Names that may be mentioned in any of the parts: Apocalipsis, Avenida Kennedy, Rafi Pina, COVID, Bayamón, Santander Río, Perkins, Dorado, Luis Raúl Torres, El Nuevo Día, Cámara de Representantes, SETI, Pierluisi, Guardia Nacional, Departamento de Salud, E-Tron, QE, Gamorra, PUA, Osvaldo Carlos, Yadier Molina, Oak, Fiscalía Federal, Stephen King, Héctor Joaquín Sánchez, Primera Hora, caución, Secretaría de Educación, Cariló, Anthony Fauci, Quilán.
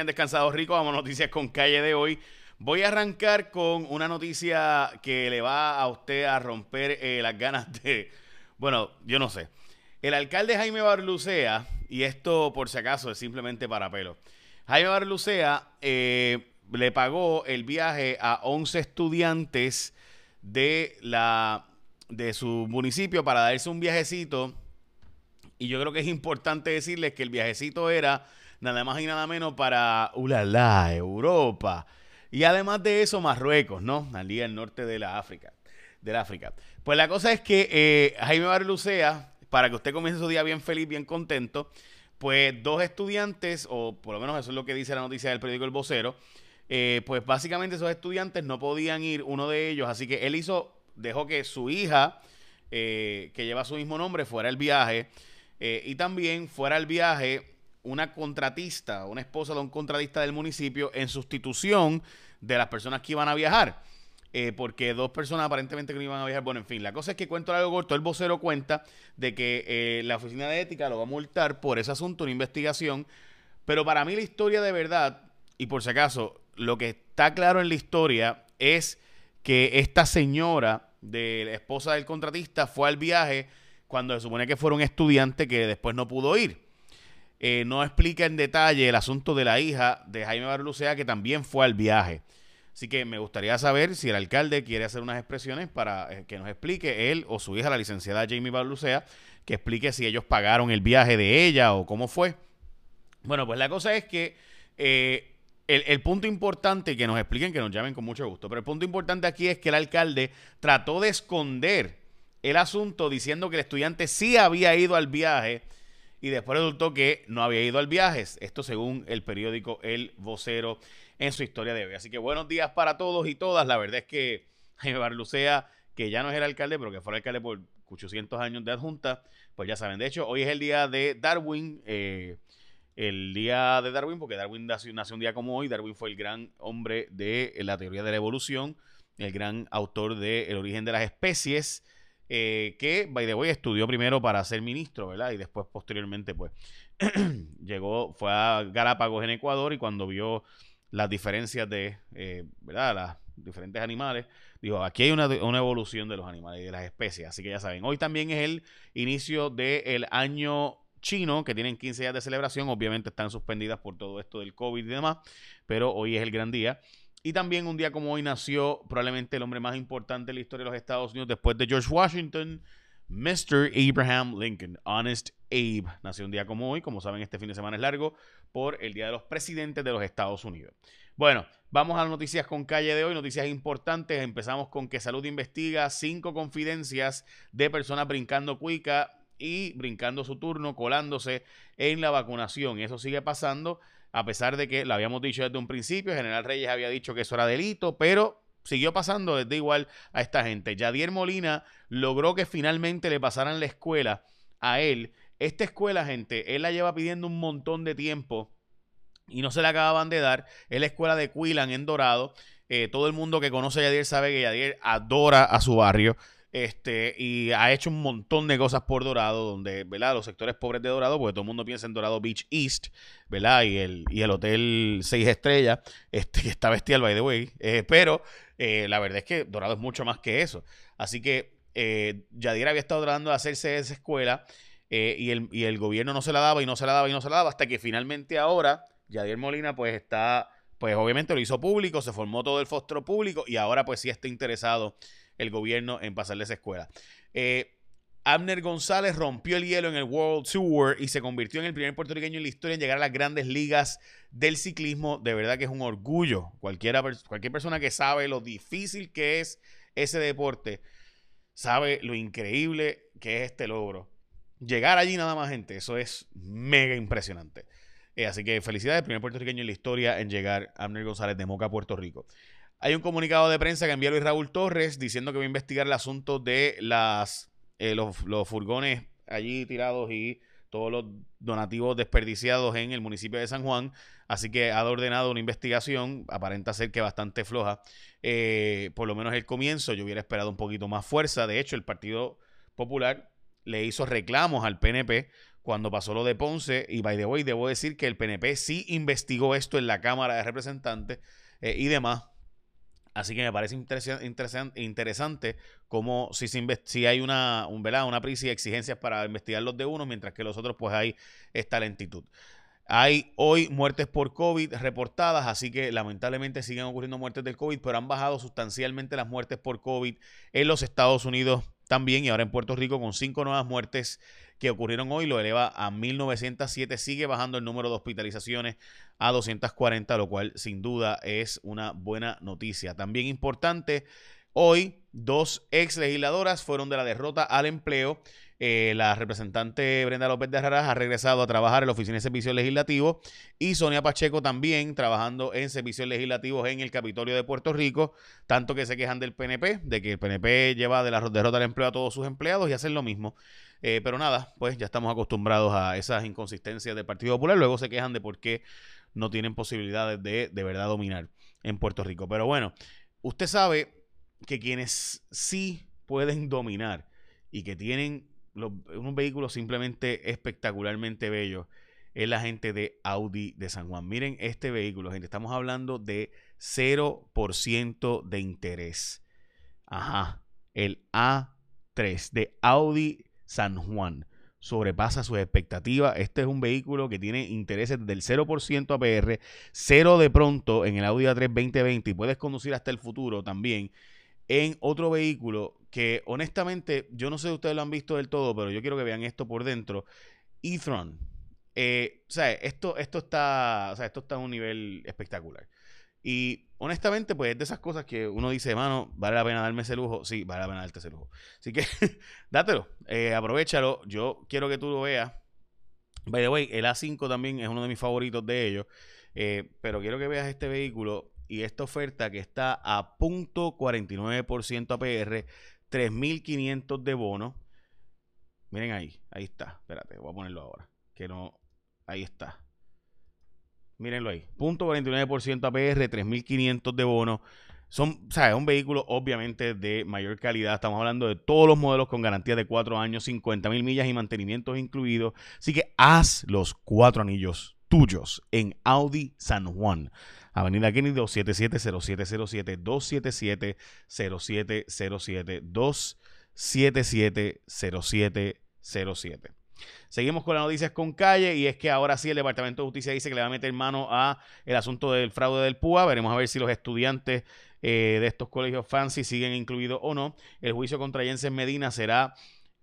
Han descansado rico, vamos a noticias con calle de hoy. Voy a arrancar con una noticia que le va a usted a romper las ganas de... Bueno, yo no sé. El alcalde Jaime Barlucea, y esto por si acaso es simplemente para pelo, Jaime Barlucea le pagó el viaje a 11 estudiantes de su municipio para darse un viajecito, y yo creo que es importante decirles que el viajecito era... nada más y nada menos para ulala, Europa. Y además de eso, Marruecos, ¿no? Allí al norte de la África. Pues la cosa es que Jaime Barlucea, para que usted comience su día bien feliz, bien contento, pues dos estudiantes, o por lo menos eso es lo que dice la noticia del periódico El Vocero, pues básicamente esos estudiantes no podían ir, uno de ellos, así que él dejó que su hija, que lleva su mismo nombre, fuera al viaje, y también fuera al viaje una contratista, una esposa de un contratista del municipio en sustitución de las personas que iban a viajar, porque dos personas aparentemente que no iban a viajar. Bueno, en fin, la cosa es que cuento algo corto, El Vocero cuenta de que la Oficina de Ética lo va a multar por ese asunto, una investigación, pero para mí la historia de verdad, y por si acaso, lo que está claro en la historia es que esta señora, de la esposa del contratista, fue al viaje cuando se supone que fuera un estudiante que después no pudo ir. No explica en detalle el asunto de la hija de Jaime Barlucea, que también fue al viaje. Así que me gustaría saber si el alcalde quiere hacer unas expresiones para que nos explique él o su hija, la licenciada Jaime Barlucea, que explique si ellos pagaron el viaje de ella o cómo fue. Bueno, pues la cosa es que el punto importante, que nos expliquen, que nos llamen con mucho gusto, pero el punto importante aquí es que el alcalde trató de esconder el asunto diciendo que el estudiante sí había ido al viaje, y después resultó que no había ido al viaje. Esto según el periódico El Vocero en su historia de hoy. Así que buenos días para todos y todas. La verdad es que Jaime Barlucea, que ya no es el alcalde, pero que fue el alcalde por 800 años de adjunta, pues ya saben. De hecho, hoy es el día de Darwin. El día de Darwin, porque Darwin nació un día como hoy. Darwin fue el gran hombre de la teoría de la evolución, el gran autor de El origen de las especies, que, by the way, estudió primero para ser ministro, ¿verdad? Y después, posteriormente, pues, fue a Galápagos en Ecuador, y cuando vio las diferencias de, ¿verdad?, las diferentes animales, dijo, aquí hay una evolución de los animales y de las especies. Así que ya saben, hoy también es el inicio del año chino, que tienen 15 días de celebración. Obviamente están suspendidas por todo esto del COVID y demás, pero hoy es el gran día. Y también un día como hoy nació probablemente el hombre más importante de la historia de los Estados Unidos después de George Washington, Mr. Abraham Lincoln, Honest Abe. Nació un día como hoy, como saben, este fin de semana es largo, por el Día de los Presidentes de los Estados Unidos. Bueno, vamos a las noticias con calle de hoy, noticias importantes. Empezamos con que Salud investiga 5 confidencias de personas brincando cuica y brincando su turno, colándose en la vacunación. Eso sigue pasando, a pesar de que lo habíamos dicho desde un principio. General Reyes había dicho que eso era delito, pero siguió pasando desde igual a esta gente. Yadier Molina logró que finalmente le pasaran la escuela a él. Esta escuela, gente, él la lleva pidiendo un montón de tiempo y no se la acababan de dar. Es la escuela de Quilán en Dorado. Todo el mundo que conoce a Yadier sabe que Yadier adora a su barrio. Y ha hecho un montón de cosas por Dorado, donde, ¿verdad?, los sectores pobres de Dorado, porque todo el mundo piensa en Dorado Beach East, ¿verdad?, y el hotel 6 estrellas, que está bestial, by the way, pero la verdad es que Dorado es mucho más que eso. Así que Yadier había estado tratando de hacerse esa escuela, y el gobierno no se la daba, y no se la daba, y no se la daba, hasta que finalmente ahora Yadier Molina pues obviamente lo hizo público, se formó todo el fostro público, y ahora pues sí está interesado el gobierno en pasarle esa escuela. Abner González rompió el hielo en el World Tour y se convirtió en el primer puertorriqueño en la historia en llegar a las grandes ligas del ciclismo. De verdad que es un orgullo. Cualquier persona que sabe lo difícil que es ese deporte sabe lo increíble que es este logro. Llegar allí nada más, gente, eso es mega impresionante. Así que felicidades, primer puertorriqueño en la historia en llegar, Abner González, de Moca, Puerto Rico. Hay un comunicado de prensa que envió Luis Raúl Torres diciendo que va a investigar el asunto de los furgones allí tirados y todos los donativos desperdiciados en el municipio de San Juan. Así que ha ordenado una investigación, aparenta ser que bastante floja. Por lo menos el comienzo, yo hubiera esperado un poquito más fuerza. De hecho, el Partido Popular le hizo reclamos al PNP cuando pasó lo de Ponce. Y by the way, debo decir que el PNP sí investigó esto en la Cámara de Representantes y demás. Así que me parece interesante cómo si hay una prisa y exigencias para investigar los de unos, mientras que los otros pues hay esta lentitud. Hay hoy muertes por COVID reportadas, así que lamentablemente siguen ocurriendo muertes del COVID, pero han bajado sustancialmente las muertes por COVID en los Estados Unidos también, y ahora en Puerto Rico con 5 nuevas muertes que ocurrieron hoy, lo eleva a 1.907. Sigue bajando el número de hospitalizaciones a 240, lo cual sin duda es una buena noticia. También importante, hoy 2 ex legisladoras fueron de la derrota al empleo. La representante Brenda López de Arrarás ha regresado a trabajar en la Oficina de Servicios Legislativos y Sonia Pacheco también trabajando en Servicios Legislativos en el Capitolio de Puerto Rico, tanto que se quejan del PNP, de que el PNP lleva de la derrota al empleo a todos sus empleados y hacen lo mismo. Pero nada, pues ya estamos acostumbrados a esas inconsistencias del Partido Popular, luego se quejan de por qué no tienen posibilidades de verdad dominar en Puerto Rico. Pero bueno, usted sabe que quienes sí pueden dominar y que tienen unos vehículos simplemente espectacularmente bellos es la gente de Audi de San Juan. Miren este vehículo, gente, estamos hablando de 0% de interés. Ajá, el A3 de Audi San Juan sobrepasa sus expectativas. Este es un vehículo que tiene intereses del 0% APR, 0 de pronto en el Audi A3 2020, y puedes conducir hasta el futuro también en otro vehículo que honestamente, yo no sé si ustedes lo han visto del todo, pero yo quiero que vean esto por dentro. E-Tron. Esto está a un nivel espectacular. Y honestamente, pues es de esas cosas que uno dice, mano, ¿vale la pena darme ese lujo? Sí, vale la pena darte ese lujo. Así que, dátelo, aprovéchalo. Yo quiero que tú lo veas. By the way, el A5 también es uno de mis favoritos de ellos. Pero quiero que veas este vehículo y esta oferta que está a 0.49% APR, 3.500 de bono. Miren ahí, ahí está. Espérate, voy a ponerlo ahora. Que no, ahí está. Mírenlo ahí. 0.49% APR, 3.500 de bono. Es un vehículo obviamente de mayor calidad. Estamos hablando de todos los modelos con garantías de 4 años, 50.000 millas y mantenimientos incluidos. Así que haz los 4 anillos tuyos en Audi San Juan. Avenida Kennedy, 277-0707, 277-0707, 277-0707. Seguimos con las noticias con calle, y es que ahora sí el Departamento de Justicia dice que le va a meter mano a el asunto del fraude del PUA. Veremos a ver si los estudiantes de estos colegios fancy siguen incluidos o no. El juicio contra Jensen Medina será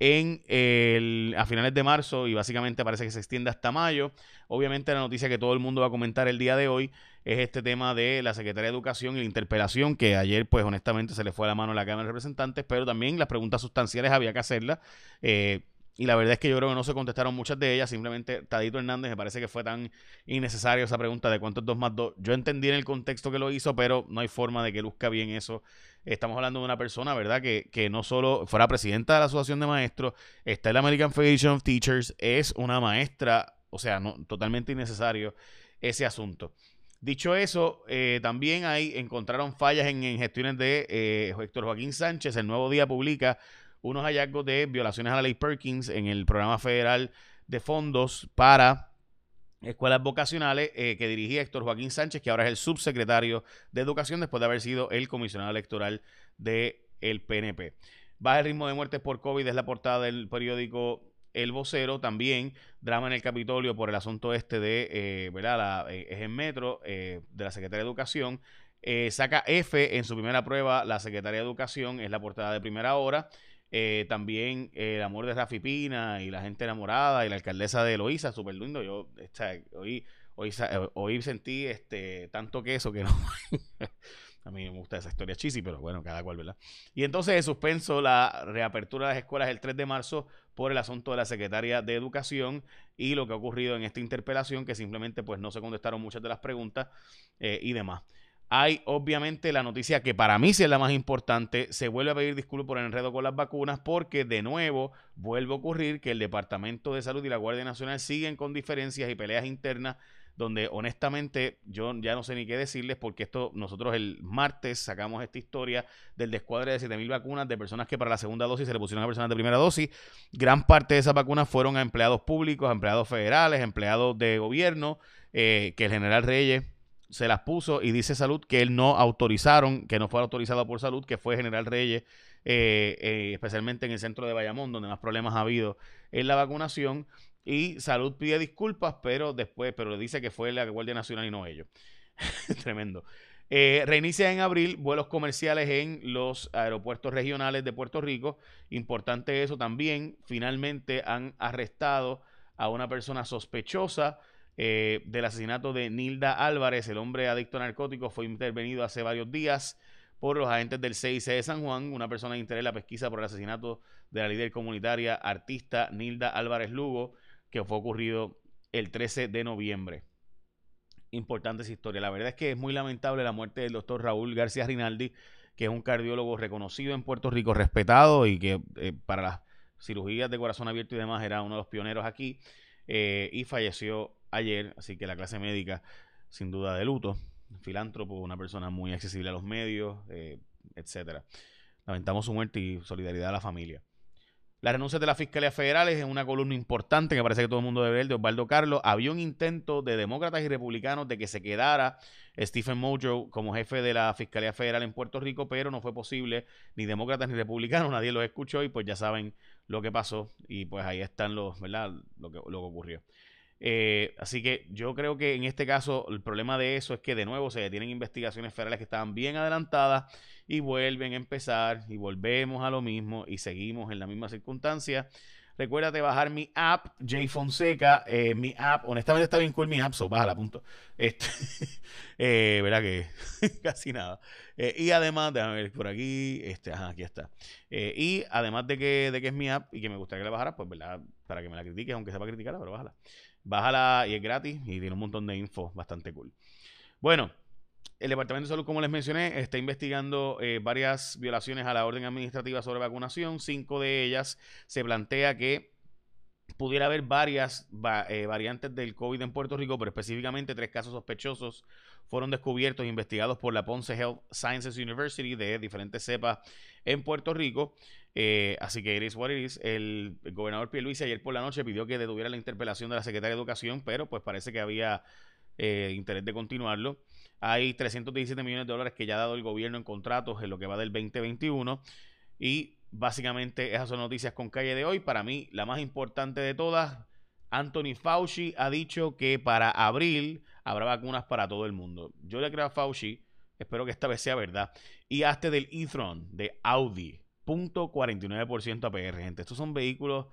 a finales de marzo, y básicamente parece que se extiende hasta mayo. Obviamente la noticia que todo el mundo va a comentar el día de hoy es este tema de la Secretaría de Educación y la interpelación, que ayer pues honestamente se le fue a la mano a la Cámara de Representantes, pero también las preguntas sustanciales había que hacerlas, y la verdad es que yo creo que no se contestaron muchas de ellas. Simplemente Tadito Hernández, me parece que fue tan innecesario esa pregunta de cuánto es 2 más 2. Yo entendí en el contexto que lo hizo, pero no hay forma de que luzca bien eso. Estamos hablando de una persona, ¿verdad?, que no solo fuera presidenta de la Asociación de Maestros, está en la American Federation of Teachers, es una maestra. O sea, no, totalmente innecesario ese asunto. Dicho eso, también ahí encontraron fallas en gestiones de Héctor Joaquín Sánchez. El Nuevo Día publica unos hallazgos de violaciones a la ley Perkins en el programa federal de fondos para escuelas vocacionales que dirigía Héctor Joaquín Sánchez, que ahora es el subsecretario de Educación después de haber sido el comisionado electoral del PNP. Baja el ritmo de muertes por COVID, es la portada del periódico El Vocero. También drama en el Capitolio por el asunto este de, es en Metro, de la Secretaría de Educación. Saca F en su primera prueba la Secretaría de Educación, es la portada de Primera Hora. También el amor de Rafi Pina y la gente enamorada y la alcaldesa de Loíza, súper lindo. Yo hoy sentí tanto queso que no. A mí me gusta esa historia chisi, pero bueno, cada cual, ¿verdad? Y entonces en suspenso la reapertura de las escuelas el 3 de marzo por el asunto de la Secretaría de Educación y lo que ha ocurrido en esta interpelación, que simplemente pues no se contestaron muchas de las preguntas y demás. Hay obviamente la noticia que para mí sí es la más importante. Se vuelve a pedir disculpas por el enredo con las vacunas, porque de nuevo vuelve a ocurrir que el Departamento de Salud y la Guardia Nacional siguen con diferencias y peleas internas donde honestamente yo ya no sé ni qué decirles, porque esto nosotros el martes sacamos esta historia del descuadre de 7,000 vacunas de personas que para la segunda dosis se le pusieron a personas de primera dosis. Gran parte de esas vacunas fueron a empleados públicos, a empleados federales, a empleados de gobierno, que el general Reyes se las puso y dice Salud que él no autorizaron, que no fue autorizado por Salud, que fue General Reyes, especialmente en el centro de Bayamón, donde más problemas ha habido en la vacunación. Y Salud pide disculpas, pero después, pero dice que fue la Guardia Nacional y no ellos. Tremendo. Reinicia en abril vuelos comerciales en los aeropuertos regionales de Puerto Rico. Importante eso también. Finalmente han arrestado a una persona sospechosa del asesinato de Nilda Álvarez. El hombre adicto a narcóticos fue intervenido hace varios días por los agentes del CIC de San Juan. Una persona de interés en la pesquisa por el asesinato de la líder comunitaria artista Nilda Álvarez Lugo, que fue ocurrido el 13 de noviembre. Importante esa historia. La verdad es que es muy lamentable la muerte del doctor Raúl García Rinaldi, que es un cardiólogo reconocido en Puerto Rico, respetado, y que para las cirugías de corazón abierto y demás era uno de los pioneros aquí, y falleció ayer. Así que la clase médica, sin duda, de luto. Filántropo, una persona muy accesible a los medios, etcétera. Lamentamos su muerte y solidaridad a la familia. Las renuncias de la Fiscalía Federal es una columna importante que parece que todo el mundo debe ver, de Osvaldo Carlos. Había un intento de demócratas y republicanos de que se quedara Stephen Mojo como jefe de la Fiscalía Federal en Puerto Rico, pero no fue posible, ni demócratas ni republicanos, nadie los escuchó y pues ya saben lo que pasó, y pues ahí están los, ¿verdad?, lo que ocurrió. Así que yo creo que en este caso el problema de eso es que de nuevo se detienen investigaciones federales que estaban bien adelantadas y vuelven a empezar y volvemos a lo mismo y seguimos en la misma circunstancia. Recuérdate bajar mi app, Jay Fonseca, mi app, honestamente está bien cool mi app, so bájala, punto. Verdad que casi nada. Y además, déjame ver por aquí, ajá, aquí está. Y además de que es mi app y que me gustaría que la bajara, pues verdad, para que me la critiques, aunque sepa criticarla, pero bájala. Bájala y es gratis y tiene un montón de info bastante cool. Bueno, el Departamento de Salud, como les mencioné, está investigando varias violaciones a la orden administrativa sobre vacunación. 5 de ellas se plantea que pudiera haber varias variantes del COVID en Puerto Rico, pero específicamente 3 casos sospechosos fueron descubiertos e investigados por la Ponce Health Sciences University de diferentes cepas en Puerto Rico. Así que it is what it is. El gobernador Pierluisi ayer por la noche pidió que detuviera la interpelación de la Secretaría de Educación, pero pues parece que había interés de continuarlo. Hay $317 millones que ya ha dado el gobierno en contratos en lo que va del 2021. Y básicamente esas son noticias con calle de hoy. Para mí, la más importante de todas, Anthony Fauci ha dicho que para abril habrá vacunas para todo el mundo. Yo le creo a Fauci, espero que esta vez sea verdad. Y hazte del E-Tron de Audi, 0.49% APR, gente. Estos son vehículos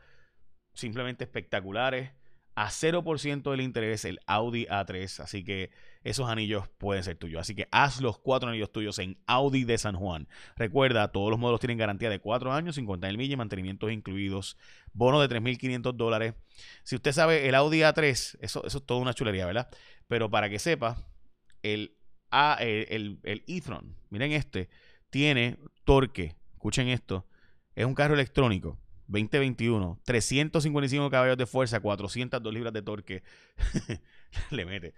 simplemente espectaculares. A 0% del interés el Audi A3. Así que esos anillos pueden ser tuyos. Así que haz los 4 anillos tuyos en Audi de San Juan. Recuerda, todos los modelos tienen garantía de 4 años, 50,000 millas, mantenimientos incluidos, bono de $3,500. Si usted sabe, el Audi A3, eso es toda una chulería, ¿verdad? Pero para que sepa, el e-tron, miren este, tiene torque. Escuchen esto, es un carro electrónico, 2021, 355 caballos de fuerza, 402 libras de torque, le mete.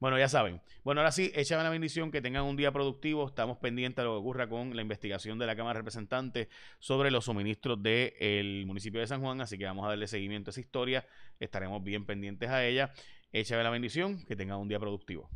Bueno, ya saben. Bueno, ahora sí, échame la bendición, que tengan un día productivo. Estamos pendientes de lo que ocurra con la investigación de la Cámara de Representantes sobre los suministros del municipio de San Juan, así que vamos a darle seguimiento a esa historia, estaremos bien pendientes a ella. Échame la bendición, que tengan un día productivo.